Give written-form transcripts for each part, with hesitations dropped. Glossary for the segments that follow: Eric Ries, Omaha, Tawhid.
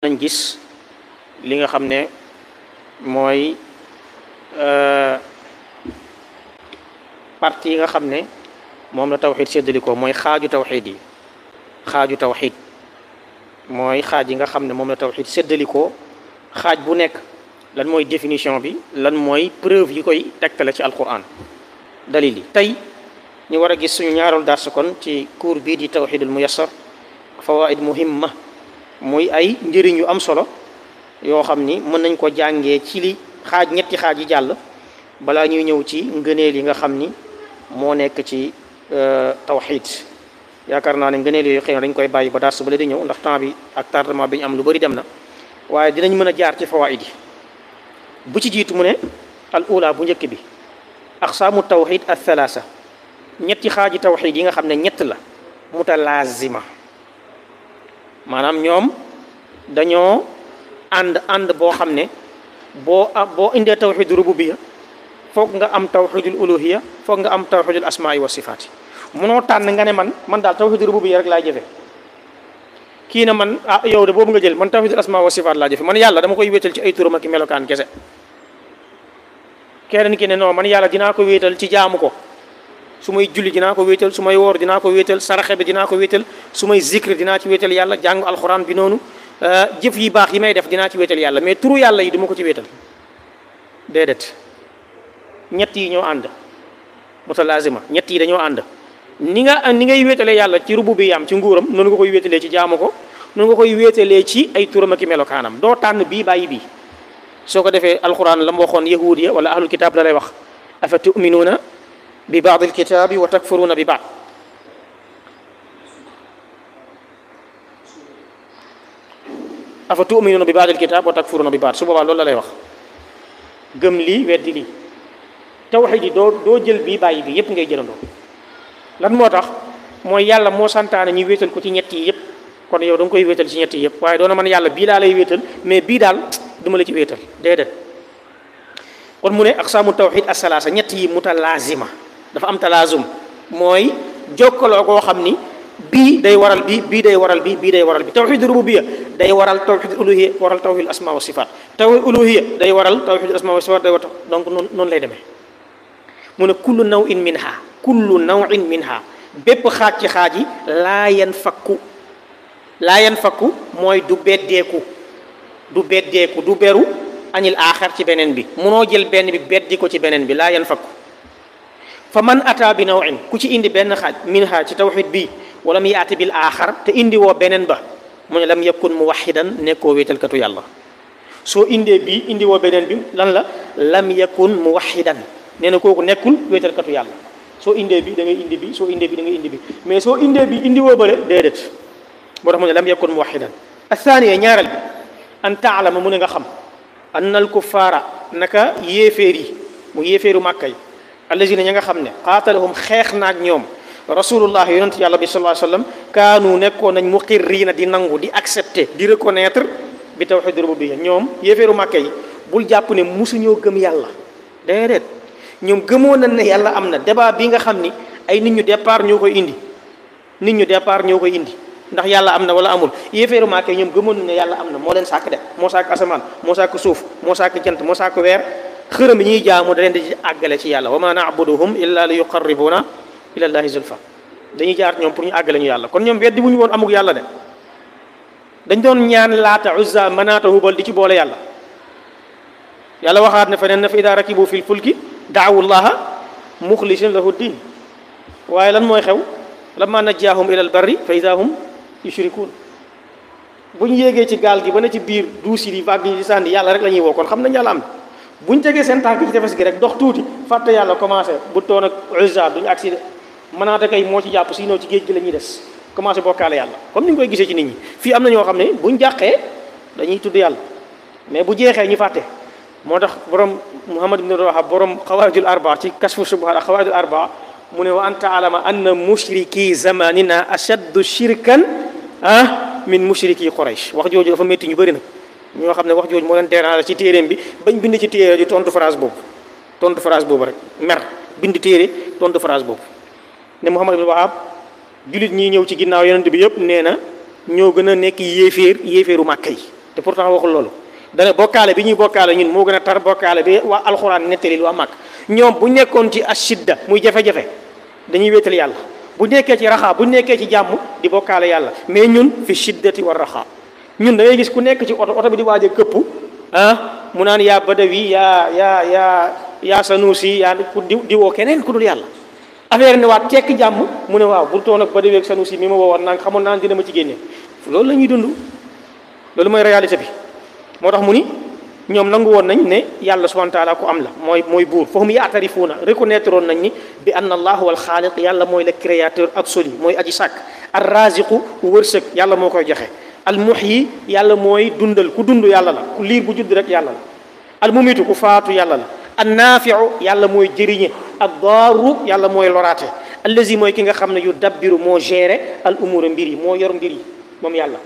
nañ gis li nga xam ne mooy partie yi nga xam ne moom la tawxid séddalikoo mooy xaaju tawxid yi xaaju tawxid mooy xaaj yi nga xam ne moom la tawxid séddalikoo xaaj bu nekk lan mooy définition bi lan mooy preuve yi koy tegtale ci alquran dalil yi. tey ñu war a gis suñu ñaareelu dars kon ci cours bii di tawxidul muyassar fawaid muhimma muy ay njëriñ yu am solo yoo xam ni mën nañ ko jàngee ci li xaaj ñetti xaaj yi jàll balaa ñuy ñëw ci ngëneel yi nga xam ni moo nekk ci tawxid yaakaar naa ne ngëneel yooyu xëy na dañ koy bàyyi ba dars ba la di ñëw ndax temps bi ak tardement bi ñu am lu bëri dem na waaye dinañ mën a jaar ci fawaid yi bu ci jiitu mu ne al ula bu njëkk bi aqsaamu tawxid al thalaasa ñetti xaaji tawxid yi nga xam ne ñett la mutalaazima maanaam ñoom dañoo ànd boo xam ne boo indee tawxidul rububiya foog nga am tawxidul uluhiya foog nga am tawxidul asmaa wa sifaat munoo tànn nga ne man daal tawxidul rububiya rek laa jëfe kii na man ah yow de boobu nga jël man tawxidul asmaa wa sifaat laa jëfe man yàlla dama koy wéetal ci ay turam ak melokaan kese keneen ki ne non man yàlla dinaa ko wéetal ci jaamu ko su may julli dinaa ko wéetal su may woor dinaa ko wéetal saraxe bi dinaa ko wéetal su may zikri dinaa ci wéetal yàlla jàng alxuraan bi noonu jëf yi baax yi may def dinaa ci wéetal yàlla mais turu yàlla yi duma ko ci wéetal déedéet ñett yi ñoo ànd mutalaazima ñett yi dañoo ànd ni ngay wéetalee yàlla ci rububiyaam ci nguuram noonu nga koy wéetalee ci jaamu ko noonu nga koy wéetalee ci ay turam ak melokaanam doo tànn bii bàyyi bii soo ko defee alxuraan la mu waxoon yahudiya wala ahlul kitaab la lay wax afa tuminuuna bi baad alkitaabi wa takfuruuna bi baad afa tuminuuna bi baad alkitaab wa takfuruuna bi baad su boobaa loolu la lay wax gëm lii weddi lii tawxid yi doo jël bii bàyyi bi yépp ngay jëlandoo lan moo tax mooy yàlla moo santaane ñu wéetal ko ci ñett yi yépp kon yow da nga koy wéetal ci ñett yi yépp waaye doona man yàlla bii laa lay wéetal mais bii daal duma la ci wéetal déedéet kon mu ne aqsaamu tawxid asalaasa ñett yi mutalaazima dafa am talaazum mooy jokkaloo koo xam ni bii day waral bi bii day waral bi bii day waral bi tawxid rububiya day waral tawxid uluhiya waral tawxid asma wa sifaat tawxid uluhiya day waral tawxid asma wa sifaat day waral donc noonu lay demee mu ne kullu nawin minha kullu nawin minha bépp xaaj ci xaaj yi laayan fakku mooy du beddeeku du beru anil aaxar ci beneen bi munoo jël benn bi beddi ko ci beneen bi laayan fakku fa man ata bi nawin ku ci indi benn xaaj minha ci tawxid bi wala mu yaati bil aaxar te indi woo beneen ba mu ne lam yakun muwaxidan nekkoo wéetalkatu yàlla soo indee bii indi woo beneen bi lan la lam yakun muwaxidan nee na kooku nekkul wéetalkatu yàlla soo indee bi da ngay indi bi soo indee bi da ngay indi bi mais soo indee bi indi woo bële déedéet moo tax mu ne lam yakun muwaxidan athaaniya ñaareel bi an taalama mu ne nga xam anna al kuffaara naka yéeféer yi mu yéeféeru màkka yi allazina ña nga xam ne qaatalahum xeex naag ñoom rasulullah yonent yàlla bi sallallahu alayhi wa sallam kaanu nekkoon nañ muqirriina di nangu di accepter di reconnaître bi tawxid rububiyya ñoom yéeféeru màkka yi bul jàpp ne musuñoo gëm yàlla déedéet ñoom gëmoon nañ ne yàlla am na débat bi nga xam ni ay nit ñu départ ñoo koy indi ndax yàlla am na wala amul yéeféeru màkka yi ñoom gëmoon nañ ne yàlla am na moo leen sàkk de moo sàkk asamaan moo sàkk suuf moo sàkk jant moo sàkk weer xërëm yi ñuy jaamu da leen di àggale ci yàlla wa ma naabuduhum illa li yuqarribuna ila llahi zulfa dañuy jaar ñoom pour ñu àggale ñu yàlla kon ñoom weddi wuñu woon amuk yàlla de dañ doon ñaan laata uzza manaata hubal di ci boole yàlla yàlla waxaat ne feneen na fa ida rakibu fil fulki daawu llaha muxlisin lahu din waaye lan mooy xew lamma najjaahum ila albarri fa ida hum yushrikuun bu ñu yéegee ci gaal gi ba ne ci biir duus yi vague yi di sànni yàlla rek la ñuy woo kon xam nañ yàlla am bu ñu tegee seen tànk ci tefes gi rek dox tuuti fàtte yàlla commencé bu toon ak Uzza duñu accident mënaata kay moo ci jàpp si ñëw ci géej gi la ñuy des commencé bokkaale yàlla comme ni ñu koy gisee ci nit ñi fii am na ñoo xam ne buñ jàqee dañuy tudd yàlla mais bu jeexee ñu fàtte moo tax borom Muhammad ibn Rawah borom xawarijul arba ci kasfu shubuhat ak xawarijul arba mu ne wa an taalama anna mushriki zamanina ashaddu shirkan min mushriki Quraysh wax jooju dafa métti ñu bëri nag ñoo xam ne wax jooju moo leen déranger ci téeréem bi bañ bind ci téere di tontu phrase boobu rek mer bind téere tontu phrase boobu ne Muhammad ibn Wahab jullit ñi ñëw ci ginnaaw yonent bi yëpp nee na ñoo gën a nekk yéeféeru Màkka yi te pourtant waxul loolu dana bokkaale bi ñuy bokkaale ñun moo gën a tar bokkaale bi waa alxuraan nettalil waa màkk ñoom bu nekkoon ci ashidda muy jafe-jafe dañuy wéetal yàlla bu nekkee ci raxaa bu nekkee ci jàmm di bokkaale yàlla mais ñun fi shiddati war raxaa ñun da ngay gis ku nekk ci oto bi di waaj a këpp ah mu naan yaa badawi yaa sanuusi yaa di woo keneen ku dul yàlla affaire ne waa tekk jàmm mu ne waaw bu toon ak badawi ak sanuusi mi ma woowoon naan xamoon naan dina ma ci génne loolu la ñuy dund loolu mooy réalité bi moo tax mu ni ñoom nangu woon nañ ne yàlla subhanahu wa taala ku am la mooy buur foofu mu yaatarifuuna reconnaître woon nañ ni bi anna allahu al xaaliq yàlla mooy le créateur absolu mooy aji sàkk ar raziqu wërsëg yàlla moo koy joxe al muhyi yàlla mooy dundal ku dund yàlla la ku liir bu judd rek yàlla la al mumitu ku faatu yàlla la an naafiu yàlla mooy jëriñe ad daaru yàlla mooy loraate allazi mooy ki nga xam ne yu dabbiru moo géré al umura mbir yi moo yor mbir yi moom yàlla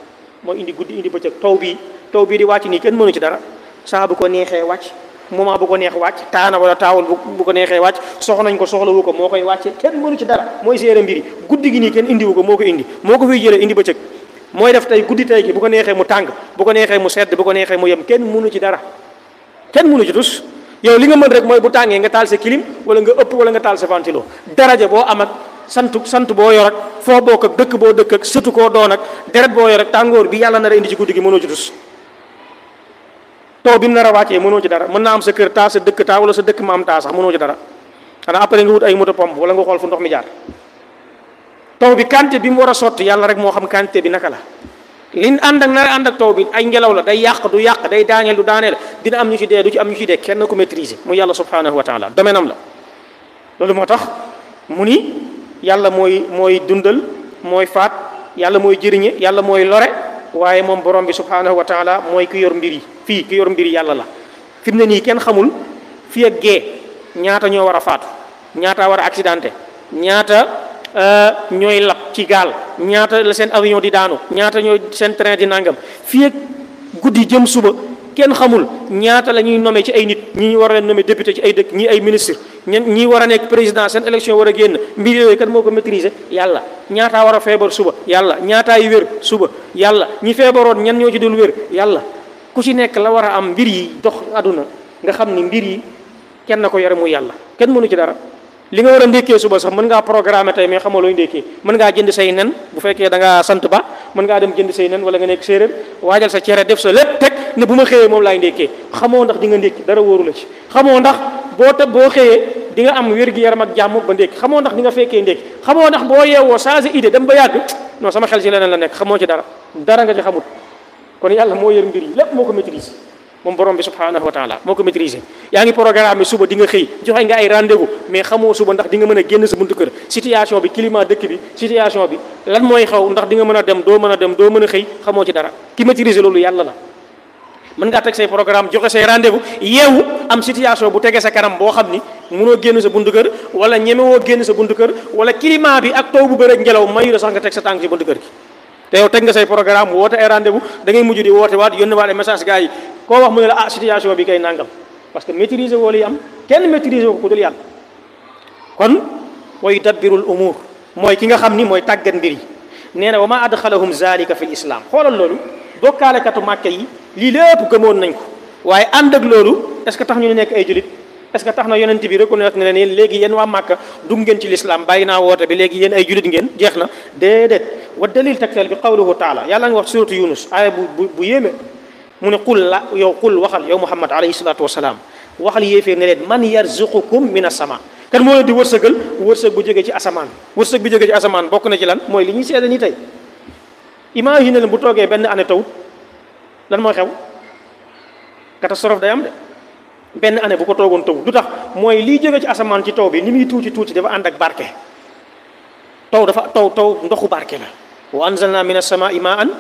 mooy indi guddi indi bëccëg taw bii di wàcc nii kenn mënu ci dara saa bu ko neexee wàcc moment bu ko neex wàcc taana wala taawul bu ko neexee wàcc soxnañ ko soxlawu ko moo koy wàcce kenn mënu ci dara mooy gérer mbiri guddi gi nii kenn indiwu ko moo ko indi moo ko fiy jëlee indi bëccëg mooy def tey guddi tey gi bu ko neexee mu tàng bu ko neexee mu sedd bu ko neexee mu yem kenn mënu ci dara kenn mënu ci tus yow li nga mën rek mooy bu tàngee nga taal sa clim wala nga ëpp wala nga taal sa ventilo daraja boo am ak sant boo yor ak foo bokk ak dëkk boo dëkk ak sëtu koo doon ak deret boo yor ak tàngoor bi yàlla nar a indi ci guddi gi mënoo ci tus taw bi mu nar a wàccee mënoo ci dara mën naa am sa kër taa sa dëkk taa wala sa dëkk ma am taa sax mënoo ci dara xanaa après nga wut ay moto pompe wala nga xool fu ndox mi jaar taw bi quantité bi mu war a sotti yàlla rek moo xam quantité bi naka la liñ ànd ak taw bi ay ngelaw la day yàq du yàq day daaneel du daaneel dina am ñu ci dee du ci am ñu ci dee kenn ko maîtriser mu yàlla subhanahu wa taala domaine am la loolu moo tax mu ni yàlla mooy dundal mooy faat yàlla mooy jëriñe yàlla mooy lore waaye moom borom bi subhanahu wa taala mooy ki yor mbir yi fii ki yor mbir yi yàlla la fi mu ne nii kenn xamul fii ak gee ñaata ñoo war a faatu ñaata war a accidenté ñaata ñooy lab ci gaal ñaata la seen avion di daanu ñaata ñooy seen train di nangam fii ak guddi jëm suba kenn xamul ñaata la ñuy nommé ci ay nit ñi ñu war a leen nommé député ci ay dëkk ñi ay ministre ñi war a nekk président seen élection war a génn mbir yooyu kan moo ko maîtriser yàlla ñaataa war a feebar suba yàlla ñaataa yi wér suba yàlla ñi feebaroon ñan ñoo ci dul wér yàlla ku ci nekk la war a am mbir yi dox àdduna nga xam ni mbir yi kenn na ko yore muy yàlla kenn mënu ci dara li nga war a ndékkee suba sax mën ngaa programmer tey mais xamoo looy ndékkee mën ngaa jënd say nen bu fekkee da ngaa sant ba mën ngaa dem jënd say nen wala nga nekk séeréer waajal sa cere def sa lépp teg ne bu ma xëyee moom laay ndékkee xamoo ndax di nga ndékki dara wóoru la ci xamoo ndax boo xëyee di nga am wér gi yaram ak jàmm ba ndékki xamoo ndax di nga fekkee ndékki xamoo ndax boo yeewoo changé idée dem ba yàgg non sama xel si leneen la nekk xamoo ci dara nga ci xamut kon yàlla moo yor mbir yi lépp moo ko maîtrise moom borom bi subhanahu wa taala moo ko maîtrisé yaa ngi programme suba di nga xëy joxe nga ay rendez-vous mais xamoo suba ndax di nga mën a génn sa buntu kër situation bi climat dëkk bi situation bi lan mooy xaw ndax di nga mën a dem doo mën a xëy xamoo ci dara ki maîtrisé loolu yàlla la. mën ngaa teg say programme joxe say rendez-vous yeewu am situation bu tege sa kanam boo xam ni mënoo génn sa buntu kër wala ñemewoo génn sa buntu kër wala climat bi ak taw bu bëri ak ngelaw mayu la sax nga teg sa tànk ci buntu kër gi. te yow teg nga say programme woote ay rendez-vous da ngay mujj di woote waat yónni waat ay message gars yi koo wax mu ne la ah situation bi kay nangam parce que maîtriser woo li am kenn maîtriser ko ku dul yàlla kon wa yudabbirul umur mooy ki nga xam ni mooy tàggat mbir yi nee na wa ma adxalahum zalika fi l islam xoolal loolu bokkaalekatu màkka yi lii lépp gëmoon nañ ko waaye ànd ak loolu est-ce que tax ñu nekk ay julit est-ce que tax na yonent bi reconnaître ne leen léegi yéen waa Màkka dugg ngeen ci l'islam bàyyi naa woote bi léegi yéen ay julit ngeen jeex na déedéet wa dalil tegtal bi qawluhu taala yàlla nga wax suratu yunus aaya bu yéeme mu ne qul la yow qul waxal yow muhammad alayhi salatu wasalaam waxal yéeféer ne leen man yarzuqukum min as-sama kan moo leen di wërsëgal wërsëg bu jógee ci asamaan wërsëg bi jógee ci asamaan bokk na ci lan mooy li ñuy seede ni tey imagine leen bu toogee benn année tawut lan mooy xew catastrophe day am de benn année bu ko toogoon taw du tax mooy liy jóge ci asamaan ci taw bi ni muy tuuti dafa ànd ak barke taw dafa taw ndoxu barke la wa anzalna min as-samaa'i ma'an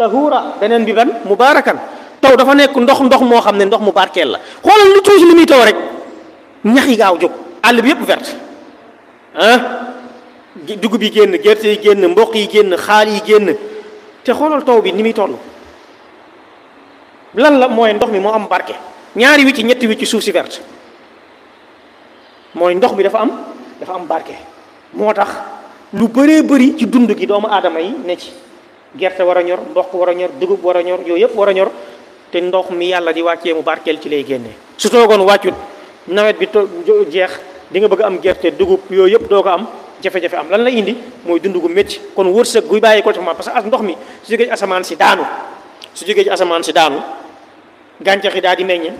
tahura beneen bi ban mubarakan taw dafa nekk ndox moo xam ne ndox mu barkeel la xoolal lu tuuti li muy taw rek ñax yi gaaw jóg àll bi yëpp verte dugub yi génn gerte yi génn mboq yi génn xaal yi génn te xoolal taw bi ni muy toll lan la mooy ndox mi moo am barke ñaari wicc ñetti wicc suuf si verte mooy ndox mi dafa am barke moo tax lu bëree bëri ci dund gi doomu aadama yi ne ci gerte war a ñor mboq war a ñor dugub war a ñor yooyu yëpp war a ñor te ndox mi yàlla di wàccee mu barkeel ci lay génne. su toogoon wàccut nawet bi jeex di nga bëgg am gerte dugub yooyu yëpp doo ko am jafe-jafe am lan la indi mooy dund gu métti kon wërsëg guy bàyyi ko ci ma parce que ndox mi su jógee ci asamaan si daanu su jógee ci asamaan si daanu gàncax yi daal di meññ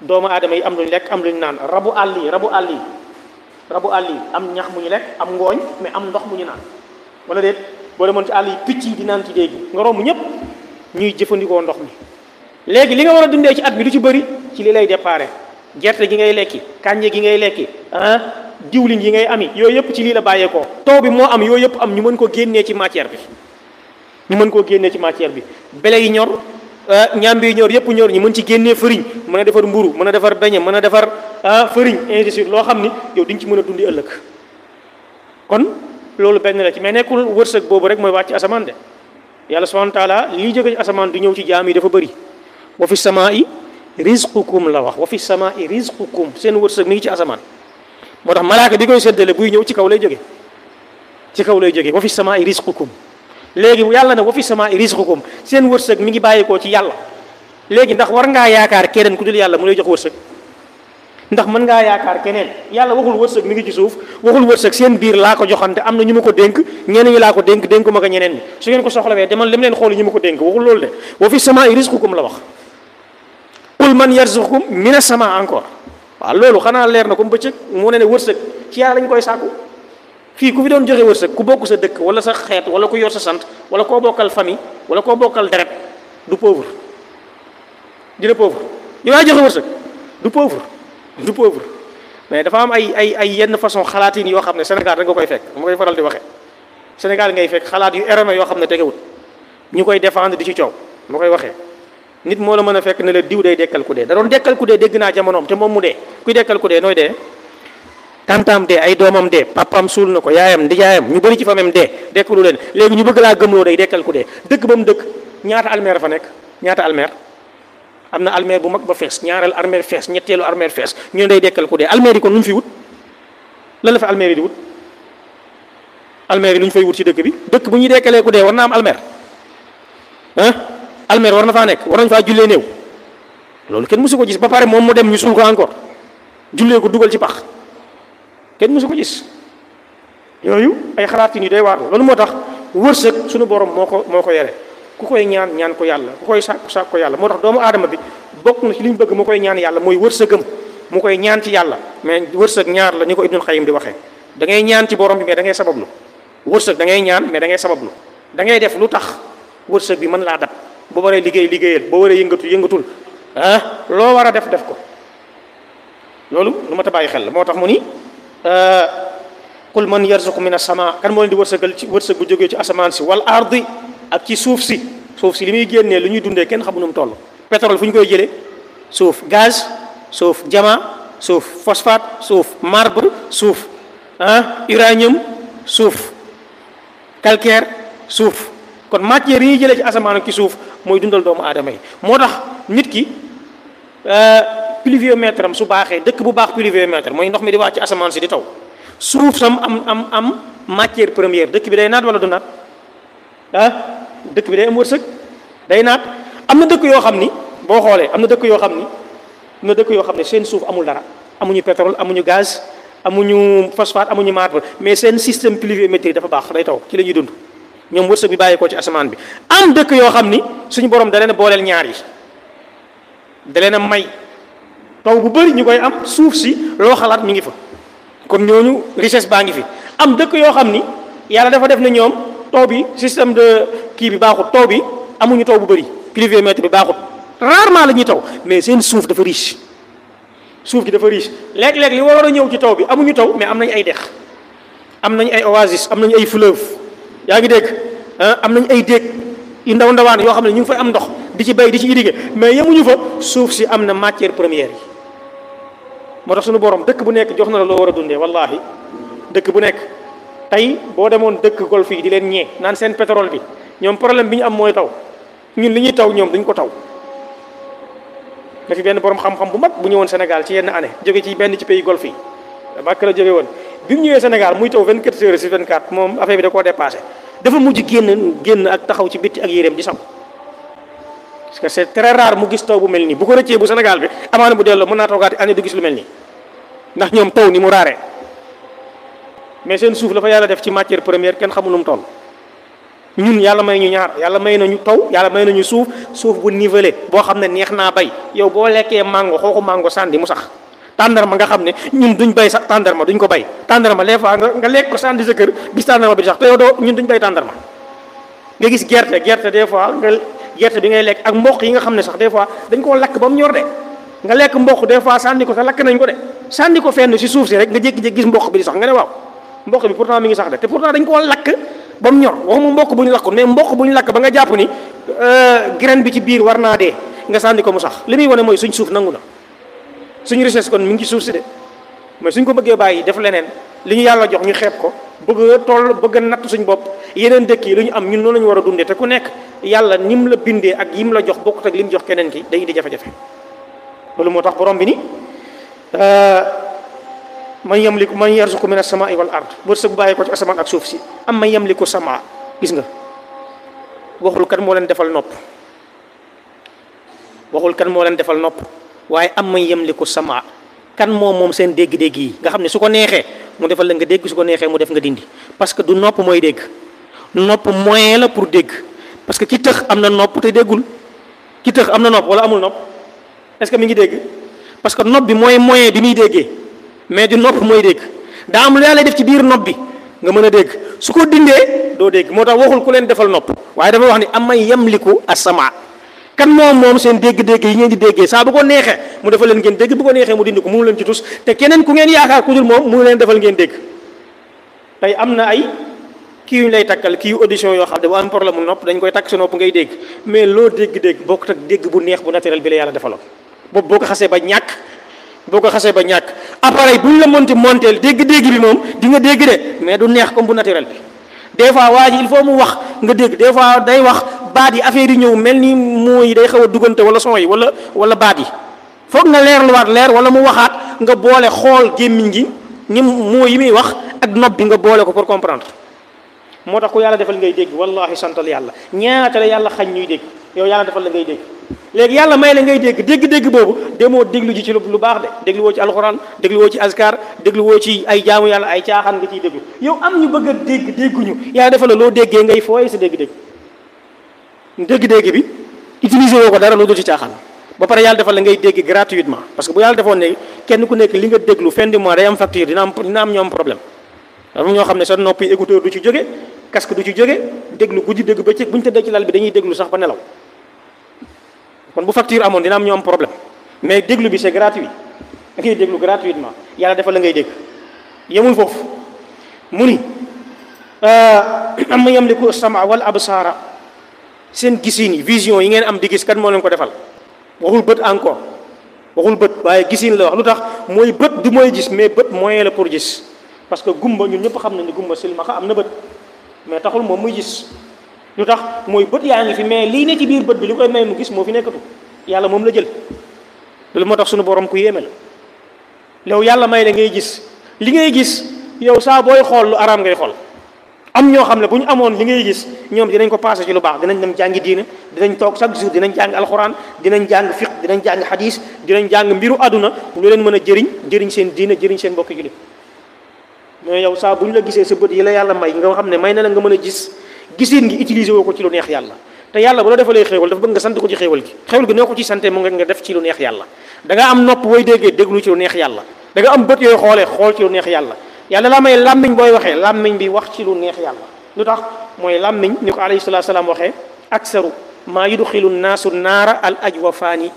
doomu aadama yi am luñ lekk am luñ naan rabu àll yi am ñax mu ñu lekk am ngooñ mais am ndox mu ñu naan wala déet boo demoon ci àll yi picc yi di naan ci déeg nga romb ñëpp ñuy jëfandikoo ndox mi. léegi li nga war a dundee ci at bi du ci bëri ci li lay déparé gerte gi ngay lekki kànje gi ngay lekki diwlin yi ngay ami yooyu yëpp ci lii la bàyyeekoo. taw bi moo am yooyu yëpp am ñu mën koo génnee ci matière bi bele yi ñor ñaambi yi ñor yëpp ñor ñu mën ci génnee fëriñ mën a defar mburu mën a defar beñe mën a defar fëriñ ainsi de suite loo xam ni yow di nga ci mën a dundi ëllëg kon loolu benn la ci mais nekkul wërsëg boobu rek mooy wàcc ci asamaan de yàlla subhanahu wa taala lii jóge ci asamaan du ñëw ci jaam yi dafa bëri wa fi samaa'i rizqukum la wax wa fi samaa'i rizqukum seen wërsëg mi ngi ci asamaan moo tax malaaka bi koy seddale buy ñëw ci kaw lay jóge wa fi samaa'i rizqukum léegi yàlla ne wa fi samaa'i rizqukum seen wërsëg mi ngi bàyyeekoo ci yàlla léegi ndax war ngaa yaakaar keneen ku dul yàlla mu lay jox wërsëg ndax mën ngaa yaakaar keneen yàlla waxul wërsëg mi ngi ci suuf waxul wërsëg seen biir laa ko joxante am na ñu ma ko dénk ñenn ñi laa ko dénk dénku ma ko ñeneen ñi su ngeen ko soxlawee demal lim leen xool ñu ma ko dénk waxul loolu de wa fi samaa'i rizqukum la wax qul man yarzuqukum mina samaa encore waaw loolu xanaa leer na comme bëccëg mu ne ne wërsëg ci yàlla lañ koy sàkku fii ku fi doon joxe wërsëg ku bokk sa dëkk wala sa xeet wala ku yor sa sant wala koo bokkal famille wala koo bokkal deret du pauvre dina pauvre yow yaa joxe wërsëg du pauvre mais dafa am ay yenn façon xalaat yi yoo xam ne Sénégal rek nga koy fekk ma koy faral di waxee Sénégal ngay fekk xalaat yu erroné yoo xam ne tegewul ñu koy défendre di ci coow ma koy waxee nit moo la mën a fekk ne la diw day dekkal ku dee da doon dekkal ku dee dégg naa jamonoom te moom mu dee kuy dekkal ku dee nooy dee tantam dee ay doomam dee papam suul na ko yaayam ndijaayam ñu bëri ci famem dee dekkalu leen léegi ñu bëgg laa gëmloo day dekkal ku dee dëkk ba mu dëkk ñaata almeer fa nekk ñaata almeer am na almeer bu mag ba fees ñaareel almeer fees ñetteelu almeer fees ñu ne day dekkal ku dee almeer yi kon lu ñu fi wut lan la fa almeer yi di wut almeer yi lu ñu fay wut ci dëkk bi dëkk bu ñuy dekkalee ku dee war na am almeer almeer war na faa nekk war nañ faa jullee néew loolu kenn mësu ko gis ba pare moom mu dem ñu suul ko encore jullee ko dugal ci pax kenn mësu ko gis yooyu ay xalaat yi ñu day waar loolu moo tax wërsëg suñu borom moo ko yore ku koy ñaan ko yàlla ku koy sàkk ko yàlla moo tax doomu aadama bi bokk na ci li ñu bëgg mu koy ñaan yàlla mooy wërsëgam mu koy ñaan ci yàlla mais wërsëg ñaar la ñu ko Ibnul Qayyim di waxee da ngay ñaan ci borom bi mais da ngay sabablu wërsëg da ngay ñaan mais da ngay sabablu da ngay def lu tax wërsëg bi mën laa dab boo waree liggéeyal boo waree yëngatul loo war a def ko loolu lu ma ta bàyyi xel moo tax mu ni qul man yarzuqu mina sama kan moo leen di wërsëgal ci wërsëg bu jógee ci asamaan si wal ardi ak ci suuf si li muy génnee lu ñuy dundee kenn xamu nu mu toll pétrole fu ñu koy jëlee suuf gaz suuf diamant suuf phosphate suuf marbre suuf uranium suuf calcaire suuf kon matière yi ñuy jëlee ci asamaan ak ci suuf mooy dundal doomu aadama yi moo tax nit ki pluviomètre am su baaxee dëkk bu baax pluviomètre mooy ndox mi di wàcc ci asamaan si di taw suuf sam am matière première dëkk bi day naat wala du naat dëkk bi day am wërsëg day naat am na dëkk yoo xam ni boo xoolee am na dëkk yoo xam ne seen suuf amul dara amuñu pétrole amuñu gaz amuñu phosphate amuñu marbre mais seen système pluviométrique dafa baax day taw ci la ñuy dund ñoom wërsëg bi bàyyi ko ci asamaan bi am dëkk yoo xam ni suñu borom da leen a booleel ñaar yi da leen a may taw bu bëri ñu koy am suuf si loo xalaat mi ngi fa kon ñooñu richesse baa ngi fi am dëkk yoo xam ni yàlla dafa def ne ñoom taw bi système de kii bi baaxut taw bi amuñu taw bu bëri pluviométrie bi baaxut rarement la ñuy taw mais seen suuf dafa riche léeg-léeg li war a ñëw ci taw bi amuñu taw mais am nañ ay dex am nañ ay oasis am nañ ay fleuve yaa ngi dégg am nañ ay déeg yu ndaw ndawaan yoo xam ne ñu ngi fay am ndox di ci bay di ci irriguer mais yemuñu fa suuf si am na matière première yi moo tax suñu borom dëkk bu nekk jox na la loo war a dundee wallaahi dëkk bu nekk tey boo demoon dëkk golf yi di leen ñee naan seen pétrole bi ñoom problème bi ñu am mooy taw ñun li ñuy taw ñoom dañ ko taw da fi benn borom xam-xam bu mag bu ñëwoon Sénégal ci yenn année jóge ci benn ci pays golf yi bakk la jóge woon bi mu ñëwee Sénégal muy taw 24 heures sur 24 moom affaire bi da koo dépassé dafa mujj génn ak taxaw ci bitti ak yéreem di saw parce que c'est très rare mu gis taw bu mel nii bu ko rëccee bu Sénégal bi amaana bu delloo mën naa toogaati année du gis lu mel nii ndax ñoom taw ni mu raaree mais seen suuf la fa yàlla def ci matière première kenn xamul nu mu toll. ñun yàlla may ñu ñaar yàlla may nañu taw yàlla may nañu suuf bu nivelé boo xam ne neex naa bay yow boo lekkee mango xooxu mango sànni mu sax tàndarma nga xam ne ñun duñ bay sax tàndarma duñ ko bay tàndarma les fois nga lekk ko sànni sa kër gis tàndarma bi sax te yow doo ñun duñ bay tàndarma nga gis gerte des fois nga gerte bi ngay lekk ak mboq yi nga xam ne sax des fois dañ koo lakk ba mu ñor de nga lekk mboq des fois sànni ko sax lakk nañ ko de sànni ko fenn si suuf si rek nga jékki-jékki gis mboq bi di sax nga ne waaw mboq bi pourtant mi ngi sax de te pourtant dañ koo lakk ba mu ñor waxuma mboq bu ñu lakk mais mboq bu ñu lakk ba nga jàpp ni graine bi ci biir war naa dee nga sànni ko mu sax li muy wane mooy suñ suuf nangu na suñu richesse kon mi ngi ci suuf si de mais suñ ko bëggee bàyyi def leneen li ñu yàlla jox ñu xeeb ko bëgg a toll bëgg a natt suñ bopp yeneen dëkk yi lu ñu am ñun noonu la ñu war a dundee te ku nekk yàlla ni mu la bindee ak yi mu la jox bokkut ak li mu jox keneen ki day indi jafe-jafe loolu moo tax borom bi ni man yamliku man yarzuqu min as-samaa'i wal ard wërsëg bàyyi ko ci asamaan ak suuf si am man yamliku samaa gis nga waxul kan moo leen defal nopp waxul kan moo leen defal nopp waaye am man yamliku samaa kan moom seen dégg-dégg yi nga xam ne su ko neexee mu defal la nga dégg su ko neexee mu def nga dindi parce que du nopp mooy dégg nopp moyen la pour dégg parce que ki tëx am na nopp te déggul ki tëx am na nopp wala amul nopp est-ce que mi ngi dégg parce que nopp bi mooy moyen bi muy déggee mais du nopp mooy dégg daa am lu yàlla def ci biir nopp bi nga mën a dégg su ko dindee doo dégg moo tax waxul ku leen defal nopp waaye dafa wax ni am may yamliku as-sama kan moom seen dégg-dégg yi ngeen di déggee saa bu ko neexee mu defal leen ngeen dégg bu ko neexee mu dindi ko mënu leen ci tus te keneen ku ngeen yaakaar ku dul moom mu leen defal ngeen dégg tey am na ay kii yu ñu lay takkal kii yu audition yoo xam ne bu am problème mu nopp dañ koy takk sa nopp ngay dégg mais loo dégg-dégg bokkut ak dégg bu neex bu naturel bi la yàlla defaloon boobu boo ko xasee ba ñàkk boo ko xasee ba ñàkk appareil bu ñu la mënti monteel dégg-dégg bi moom di nga dégg de mais du neex comme bu naturel bi des fois waa ji il faut mu wax nga dégg des fois day wax baat yi affaire yi ñëw mel ni moo yi day xaw a duggante wala son yi wala baat yi foog nga leerluwaat leer wala mu waxaat nga boole xool gémmiñ gi ni moo yi muy wax ak nopp bi nga boole ko pour comprendre moo tax ku yàlla defal ngay dégg wallahi santal yàlla ñaata la yàlla xañ ñuy dégg yow yàlla defal la ngay dégg léegi yàlla may la ngay dégg dégg-dégg boobu demoo déglu ji ci lu baax de déglu woo ci alxuraan déglu woo ci azkar déglu woo ci ay jaamu yàlla ay caaxaan nga ciy déglu yow am ñu bëgg a dégg dégguñu yàlla defal la loo déggee ngay fooy sa dégg-dégg bi utiliser woo ko dara lu dul ci caaxaan ba pare yàlla defal la ngay dégg gratuitement parce que bu yàlla defoon ne kenn ku nekk li nga déglu fin du mois day am facture dina am ñoom problème dafa ñoo xam ne sa noppi écouteur du ci jóge casque du ci jóge déglu guddi dégg bëccëg bu ñu tëddee ci lal bi dañuy déglu sax ba nelaw kon bu facture amoon dina am ñoom problème mais déglu bi c'est gratuit da ngay déglu gratuitement yàlla defal la ngay dégg yemul foofu mu ni am ma yamliku sama wal absaara seen gisiin yi vision yi ngeen am di gis kan moo leen ko defal waxul bët encore waxul bët waaye gisiin la wax lu tax mooy bët du mooy gis mais bët moyen la pour gis parce que gumba ñun ñëpp xam nañ ne gumba silmaxa am na bët mais taxul moom muy gis lu tax mooy bët yaa ngi fi mais lii ne ci biir bët bi li koy may mu gis moo fi nekkatu yàlla moom la jël loolu moo tax suñu borom ku yéeme la yow yàlla may la ngay gis li ngay gis yow saa booy xool lu araam ngay xool am ñoo xam ne bu ñu amoon li ngay gis ñoom dinañ ko passé ci lu baax dinañ dem jàngi diine dinañ toog chaque jour dinañ jàng alxuraan dinañ jàng fiq dinañ jàng xadis dinañ jàng mbiru àdduna lu leen mën a jëriñ seen diine jëriñ seen mbokki jullit mais yow saa bu ñu la gisee sa bët yi la yàlla may nga xam ne may na la nga mën a gis gisin ngi utiliser woo ko ci lu neex yàlla te yàlla bu la defalee xéewal dafa bëgg nga sant ko ci xéewal gi xéewal gi noo ko ci sante mu nga def ci lu neex yàlla da nga am nopp booy déggee déglu ci lu neex yàlla da nga am bët yooy xoolee xool ci lu neex yàlla yàlla la may làmmiñ booy waxee làmmiñ bi wax ci lu neex yàlla lu tax mooy làmmiñ ni ko alayhi salaatu salaam waxee aksaru maa yudxilu naasu naara al ajwafaani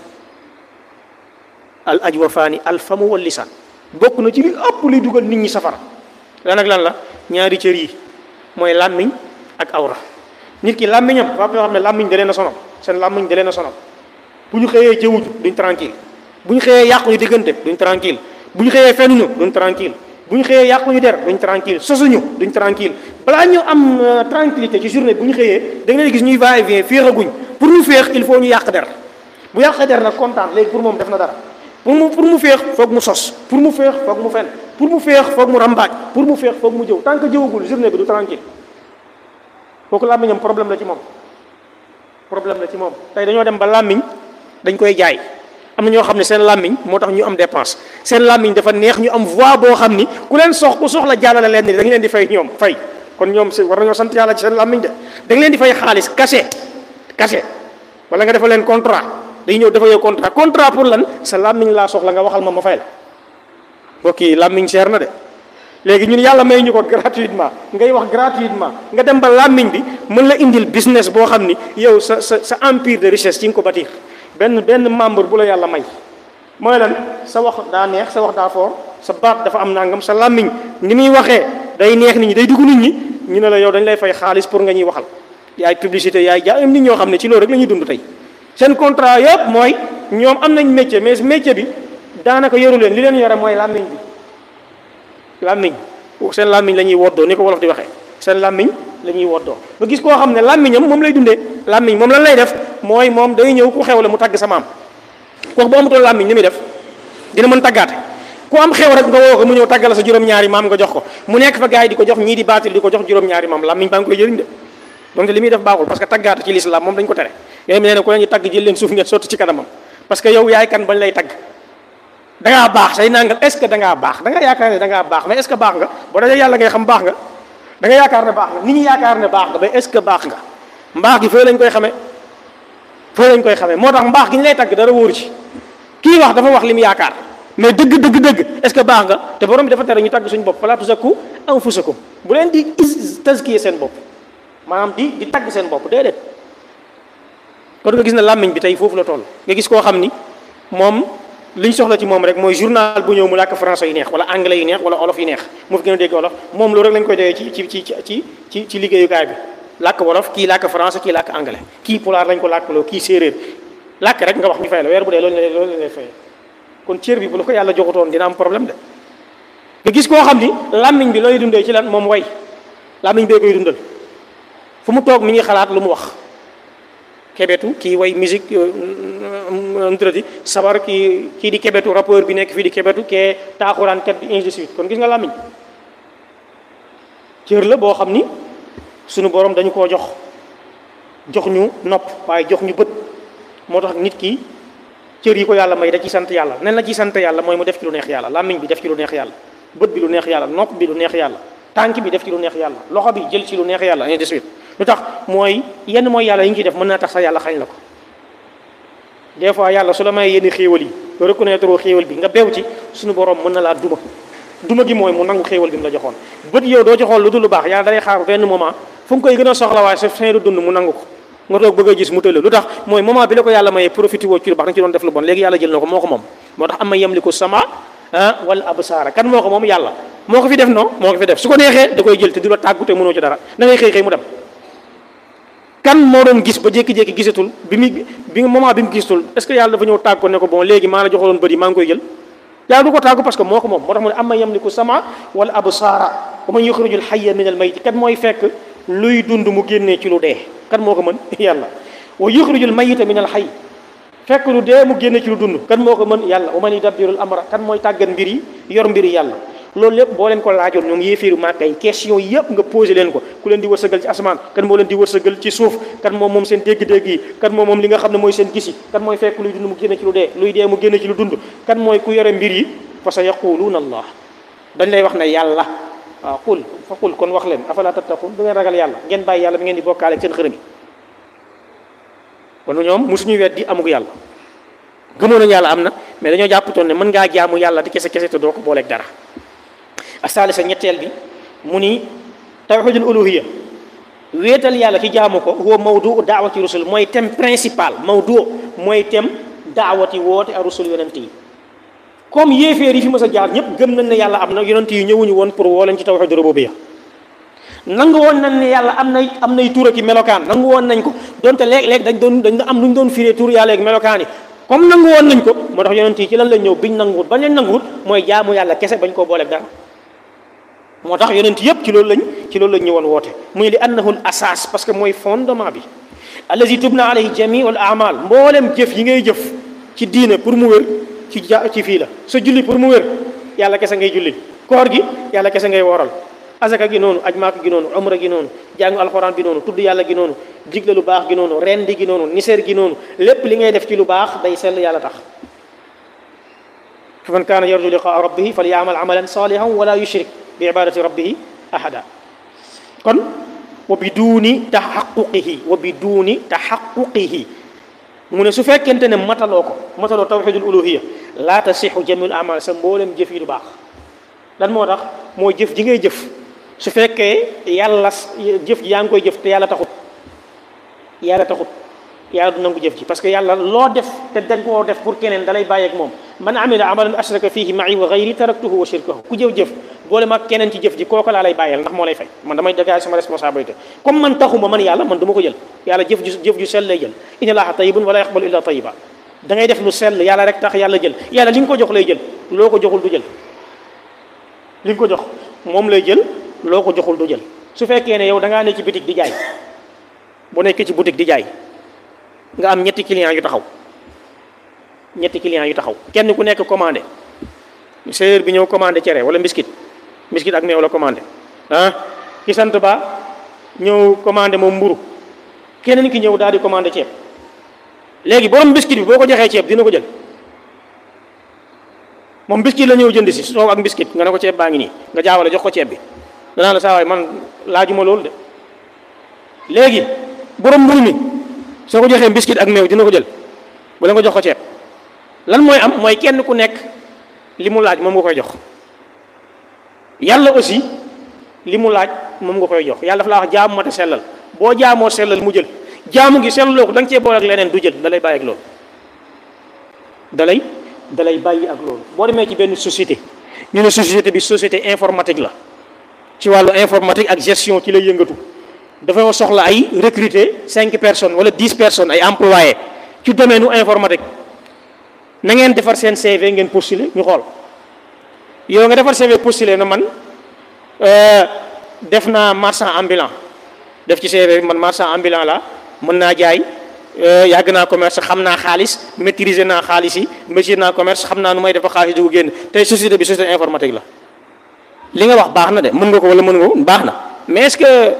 al famu wal lisaan bokk na ci li ëpp luy dugal nit ñi safara lan ak lan la ñaari cër yi mooy làmmiñ ak awra nit ki làmmiñam faa yoo xam ne làmmiñ da leen a sonal seen làmmiñ da leen a sonal bu ñu xëyee jëwuñu duñ tranquille bu ñu xëyee yàquñu diggante duñ tranquille bu ñu xëyee fenuñu duñ tranquille bu ñu xëyee yàquñu der duñ tranquille sosuñu duñ tranquille balaa ñu am tranquillité ci journée bu ñu xëyee da nga leen gis ñuy va et vient féexaguñ pour ñu féex il faut ñu yàq der bu yàqee der nag kontaan léegi pour moom def na dara pour mu féex foog mu sos pour mu féex foog mu fen pour mu féex foog mu rambaaj pour mu féex foog mu jëw tant que jëwagul journée bi du tranquille kooku làmmiñam problème la ci moom problème la ci moom tey dañoo dem ba làmmiñ dañ koy jaay am na ñoo xam ne seen làmmiñ moo tax ñu am dépense seen làmmiñ dafa neex ñu am voix boo xam ni ku leen sox ku soxla jàllale leen ni da nga leen di fay ñoom fay kon ñoom si war nañoo sant yàlla ci seen làmmiñ de da nga leen di fay xaalis kase wala nga defal leen contrat dañu ñëw dafa yow contrat pour lan sa làmmiñ laa soxla nga waxal ma ma fay la mbokk yi làmmiñ seer na de léegi ñun yàlla may ñu ko gratuitement ngay wax gratuitement nga dem ba làmmiñ bi mën la indil business boo xam ni yow sa empire de richesse ci nga ko bâtir benn membre bu la yàlla may mooy lan sa wax daa neex sa wax daa foor sa baat dafa am nangam sa làmmiñ ni muy waxee day neex nit ñi day dugg nit ñi ñu ne la yow dañ lay fay xaalis pour nga ñuy waxal yaay publicité yaay jaay am nit ñoo xam ne ci loolu rek la ñuy dund tey seen contrat yëpp mooy ñoom am nañ métier mais métier bi daanaka yoru leen li leen yore mooy làmmiñ bi làmmiñ seen làmmiñ la ñuy woddoo ni ko wolof di waxee seen làmmiñ la ñuy woddoo ba gis koo xam ne làmmiñam moom lay dundee làmmiñ moom lan lay def mooy moom day ñëw ku xew la mu tagg sa maam kooku boo amutoon làmmiñ ni muy def dina mën taggaate ku am xew rek nga woo ko mu ñëw taggal sa juróom-ñaari maam nga jox ko mu nekk fa gars yi di ko jox ñii di baatil di ko jox juróom-ñaari maam làmmiñ baa ngi koy jëriñ de donc li muy def baaxul parce que taggaatu ci l'islam moom dañ ko tere yooyu nee na ku leen di tagg jël leen suuf ngeen sotti ci kanamam parce que yow yaay kan bañ lay tagg dangaa baax say nangal est ce que dangaa baax da nga yaakaar ne dangaa baax mais est ce que baax nga boo dajee yàlla ngay xam baax nga da nga yaakaar ne baax nga nit ñi yaakaar ne baax nga mais est ce que baax nga mbaax gi fële lañ koy xamee fële lañ koy xamee moo tax mbaax gi ñu lay tagg dara wóoru ci kii wax dafa wax li mu yaakaar mais dëgg dëgg dëgg est ce que baax nga te borom bi dafa tere ñu tagg suñu bopp fala tuzakku anfusakum bu leen di tazkiye seen bopp maanaam di tagg seen bopp déedéet kon nga gis na làmmiñ bi tey foofu la toll nga gis koo xam ni moom li ñu soxla ci moom rek mooy journal bu ñëw mu làkk français yu neex wala anglais yu neex wala olof yu neex mu fi gën a dégg olof moom loolu rek lañ koy doyee ci liggéeyukaay bi làkk wolof kii làkk français kii làkk anglais kii pulaar lañ ko làkkaloo kii séeréer làkk rek nga wax ñu fay la weer bu dee loolu la lay fay kon cër bi bu la ko yàlla joxutoon dina am problème de nga gis koo xam ni làmmiñ bi looy dundee ci lan moom way làmmiñ bee koy dundal fu mu toog mi ngi xalaat lu mu wax kebetu kii way musique ntradi sabar kii di kebetu rappeur bi nekk fii di kebetu kee taaxuraan kat bi ainsi de suite kon gis nga làmmiñ cër la boo xam ni sunu borom dañu koo jox ñu nopp waaye jox ñu bët moo tax nit ki cër yi ko yàlla may da ci sant yàlla nen la ci sant yàlla mooy mu def ci lu neex yàlla làmmiñ bi def ci lu neex yàlla bët bi lu neex yàlla nopp bi lu neex yàlla tànk bi def ci lu neex yàlla loxo bi jël ci lu neex yàlla ainsi de suite lu tax mooy yenn mooy yàlla yi ngi ciy def mën naa tax sax yàlla xañ la ko des fois yàlla su la may yenn xéewal yi reconnaître oo xéewal bi nga beew ci suñu borom mën na laa duma gi mooy mu nangu xéewal bi mu la joxoon bët yow doo ci xool lu dul lu baax yàlla day xaar benn moment fu nga koy gën a soxla waaye sa fin du dund mu nangu ko nga toog bëgg a gis mu tële lu tax mooy moment bi la ko yàlla mayee profité woo ci lu baax danga ci doon def lu bon léegi yàlla jël na ko moo ko moom moo tax ama yamliku sama wala absaara kan moo ko moom yàlla moo ko fi def non moo ko fi def su ko neexee da koy jël te du la tàggu te mënoo ci dara da ngay xëy mu dem kan moo doon gis ba jékki-jékki gisatul bi moment bi mu gisatul est-ce que yàlla dafa ñëw tàgg ko ne ko bon léegi maa la joxaloon bëri maa ngi koy jël yàlla du ko tàggu parce que moo ko moom moo tax mu ne amma yamliku sama wala absaara wa man yuxrijul hayya minal mayti kan mooy fekk luy dund mu génnee ci lu dee kan moo ko mën yàlla wa yuxrijul mayita minal hayy fekk lu dee mu génne ci lu dund kan moo ko mën yàlla wa man yudabbirul amra kan mooy tàggat mbir yi yor mbir yi yàlla loolu lépp boo leen ko laajoon ñoom yéeféeru Màkka yi question yëpp nga posé leen ko ku leen di wërsëgal ci asamaan kan moo leen di wërsëgal ci suuf kan moom seen dégg-dégg yi kan moom li nga xam ne mooy seen gis yi kan mooy fekk luy dund mu génne ci lu dee luy dee mu génne ci lu dund kan mooy ku yore mbir yi fa sa yaquluuna allah dañ lay wax ne yàlla waaw qul fa qul kon wax leen afala tattaqun du ngeen ragal yàlla ngeen bàyyi yàlla bi ngeen di bokkaale ak seen xërëm yi kon ñoom musuñu weddi amug yàlla gëmoon nañ yàlla am na mais dañoo jàpputoon ne mën ngaa jaamu yàlla di kese-kese te doo ko booleeg dara asaalisa ñetteel bi mu ni tawhidul uluhiyya wéetal yàlla ci jaamu ko huwa mawduu daawati rusul mooy thème principal mawduu mooy thème daawati woote a rusul yonent yi comme yéeféer yi fi mës a jaar ñëpp gëm nañ ne yàlla am na yonent yi ñëwuñu woon pour woo leen ci tawhidul rububiyya nangu woon nañ ne yàlla am nay tur ak melokaan nangu woon nañ ko donte léeg-léeg dañ am lu ñu doon firee tur yàlla ak melokaan yi comme nangu woon nañ ko moo tax yonent yi ci lan lañ ñëw biñ nanguwut bañ leen nanguwut mooy jaamu yàlla kese bañ koo booleeg dara moo tax yonent yëpp ci loolu lañ ñëwoon woote muy li annahul asaas parce que mooy fondement bi allazi tubna alayhi jamiul amal mboolem jëf yi ngay jëf ci diine pour mu wér ci fii la sa julli pour mu wér yàlla kese ngay julli koor gi yàlla kese ngay wooral asaka gi noonu ajmaak gi noonu umra gi noonu jàng alxuraan bi noonu tudd yàlla gi noonu digle lu baax gi noonu rendi gi noonu niseer gi noonu lépp li ngay def ci lu baax day sell yàlla tax. fa man kaana yarju liqaa rabbihi falyamal amalan salihan wala yushrik bi ibadati rabbihi ahada. kon wa biduuni taxaquqihi wa biduuni taxaquqihi mu ne su fekkente ne mataloo ko mataloo tawxidul uluhiya laa tasixu jamiul amal sa mboolem jëf yi du baax. lan moo tax mooy jëf ji ngay jëf su fekkee yàlla jëf ji yaa ngi koy jëf te yàlla taxut yàlla du nangu jëf ji parce que yàlla loo def te dañ koo def pour keneen dalay bàyyi ak moom man amila amalan ashraka fihi ma'i wa ghayri taraktuhu wa shirkahu ku jëf boole mag keneen ci jëf ji kooku laa lay bàyyal ndax moo lay fay man damay dégager sama responsabilité comme man taxuma man yàlla man du ma ko jël yàlla jëf ju sell lay jël inna allaha tayyibun wala yaqbalu illa tayyiba da ngay def lu sell yàlla rek tax yàlla jël yàlla li nga ko jox lay jël loo ko joxul du jël li nga ko jox moom lay jël loo ko joxul du jël su fekkee ne yow da ngaa nekk ci boutique di jaay bu nekkee ci boutique di jaay nga am ñetti clients yu taxaw kenn ku nekk commandé séeréer bi ñëw commandé cere wala biscuit ak meew la commandé ah ki sant ba ñëw commandé moom mburu keneen ki ñëw daal di commandé ceeb léegi borom biscuit bi boo ko joxee ceeb dina ko jël. moom biscuit la ñëw jënd si soow ak biscuit nga ne ko ceeb baa ngi nii nga jaawale jox ko ceeb bi danaa la saa waay man laajuma loolu de léegi borom mburu mi soo ko joxee biscuit ak meew dina ko jël wala nga jox ko ceeb lan mooy am mooy kenn ku nekk li mu laaj moom nga koy jox yàlla aussi li mu laaj moom nga koy jox yàlla dafa laa wax jaamu ma te sellal boo jaamoo sellal mu jël jaamu gi selloo ko da nga cee boole ak leneen du jël dalay bàyyi ak loolu dalay bàyyi ak loolu boo demee ci benn société ñu ne société bi société informatique la ci wàllu informatique ak gestion ci lay yëngatu dafa soxla ay recruter 5 personnes wala 10 personnes ay employés ci domaine informatique na ngeen defar seen CV ngeen postuler ñu xool yow nga defar CV postuler na man def naa marchand ambulant def ci CV man marchand ambulant la mën naa jaay yàgg naa commerce xam naa xaalis maîtriser naa xaalis yi maîtriser naa commerce xam naa nu may def xaalis dugg génn tey société bi société informatique la li nga wax baax na de mën nga ko wala mën nga ko baax na mais est-ce que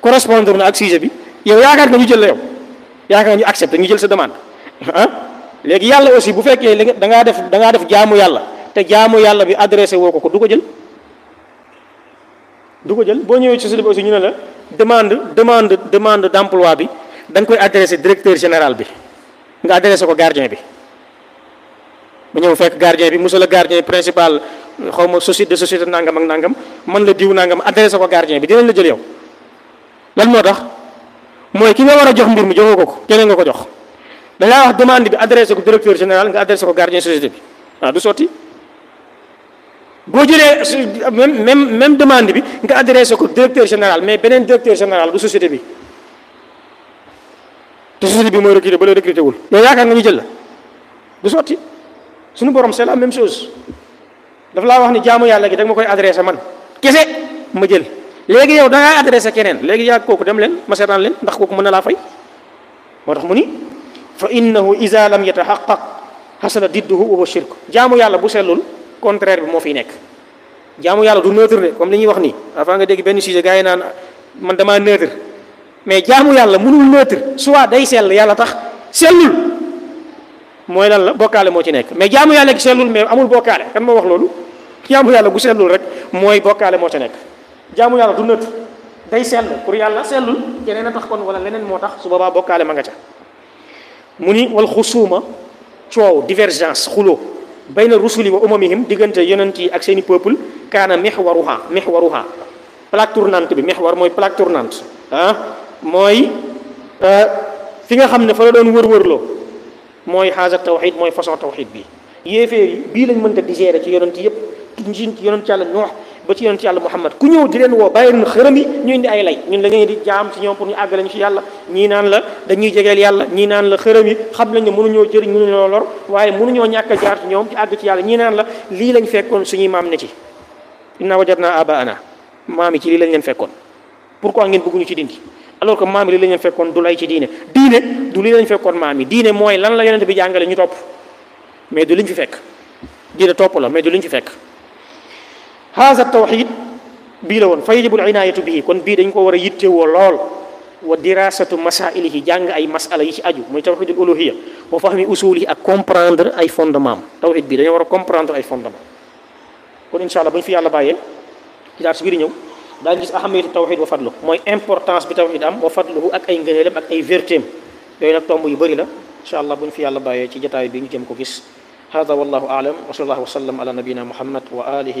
correspondre na ak sujet bi yow yaakaar nga ñu jël la yow yaakaar nga ñu accepté ñu jël sa demande ah léegi yàlla aussi bu fekkee li dangaa def jaamu yàlla te jaamu yàlla bi adressé woo ko du ko jël boo ñëwee ci société bi aussi ñu ne la demande d'emploi bi da nga koy adressé directeur général bi nga adressé ko gardien bi mu ñëw fekk gardien bi monsieur le gardien principal xaw ma société nangam ak nangam man la diw nangam adressé ko gardien bi dinañ la jël yow. lan moo tax mooy ki nga war a jox mbir mi joxoo ko keneen nga ko jox da ngaa wax demande bi adressé ko directeur général nga adressé ko gardien société bi ah du sotti boo jëlee même demande bi nga adressé ko directeur général mais beneen directeur général bu société bi. te société bi mooy recruté ba lay recruté wul yow yaakaar nga ñu jël la du sotti suñu borom c'est la même chose dafa laa wax ni jaamu yàlla gi da nga ma koy adressé man kese ma jël léegi yow da ngaa adressé keneen léegi yaa kooku dem leen ma seetaan leen ndax kooku mën na laa fay moo tax mu ni fa innahu iza lam yatahaqqaq hasala didduhu wa huwa shirk jaamu yàlla bu sellul contraire bi moo fiy nekk jaamu yàlla du neutre de comme li ñuy wax nii avant nga dégg benn sujet gars yi naan man damaa neutre mais jaamu yàlla mënul neutre soit day sell yàlla tax sellul mooy lan la bokkaale moo ci nekk mais jaamu yàlla gi sellul mais amul bokkaale kan moo wax loolu jaamu yàlla gu sellul rek mooy bokkaale moo ci nekk jaamu yàlla du neutre day sell pour yàlla sellul keneen a tax kon wala leneen moo tax su boobaa bokkaale ma nga ca mu ni wal xusuuma coow divergence xuloo bayna rusuli wa umamihim diggante yonent yi ak seeni peuple kaana mihwaruha plaque tournante bi mihwar mooy plaque tournante ah mooy fi nga xam ne fa la doon wër-wërloo mooy xaasa tawxid mooy façon tawxid bi yéeféer yi bii lañ mënta digérer ci yonent yëpp ci yonent yàlla Nuux ba ci yonent yàlla Muhammad ku ñëw di leen woo bàyyi leen xërëm yi ñu indi ay lay ñun la ngeen di jaam ci ñoom pour ñu àggale ñu ci yàlla ñii naan la dañuy jegeel yàlla ñii naan la xërëm yi xam nañ ne mënuñoo jëriñ mënuñoo lor waaye mënuñoo ñàkk a jaar ci ñoom ci àgg ci yàlla ñii naan la lii lañ fekkoon suñuy maam ne ci inna wajadna abaana maam yi ci lii lañ leen fekkoon pourquoi ngeen bëgguñu ci dindi alors que maam yi li lañ fekkoon du lay ci diine du li lañ fekkoon maam yi diine mooy lan la yonent bi jàngale ñu topp mais du liñ fi fekk diine topp la mais du liñ fi fekk. haza tawxid bii la woon fayajibul inaayatu bihi kon bii dañ ko war a yittewoo lool wa dirasatu masailihi jàng ay masala yi ci aju muy tawhidul uluhiyya wa fahmi usulihi ak comprendre ay fondement tawhid bi dañoo war a comprendre ay fondement kon incha allah bañ fi yàlla bàyyee ci daal si biir ñëw daañu gis ahamiyatu tawhid wa fadluhu mooy importance bi tawhid am wa fadluhu ak ay ngëneelam ak ay vertéem yooyu nag tomb yu bëri la incha allah buñ fi yàlla bàyyee ci jotaay bi ñu jëm ko gis hada wallahu aalam wa sallallahu wa sallam ala nabina muhammad wa alihi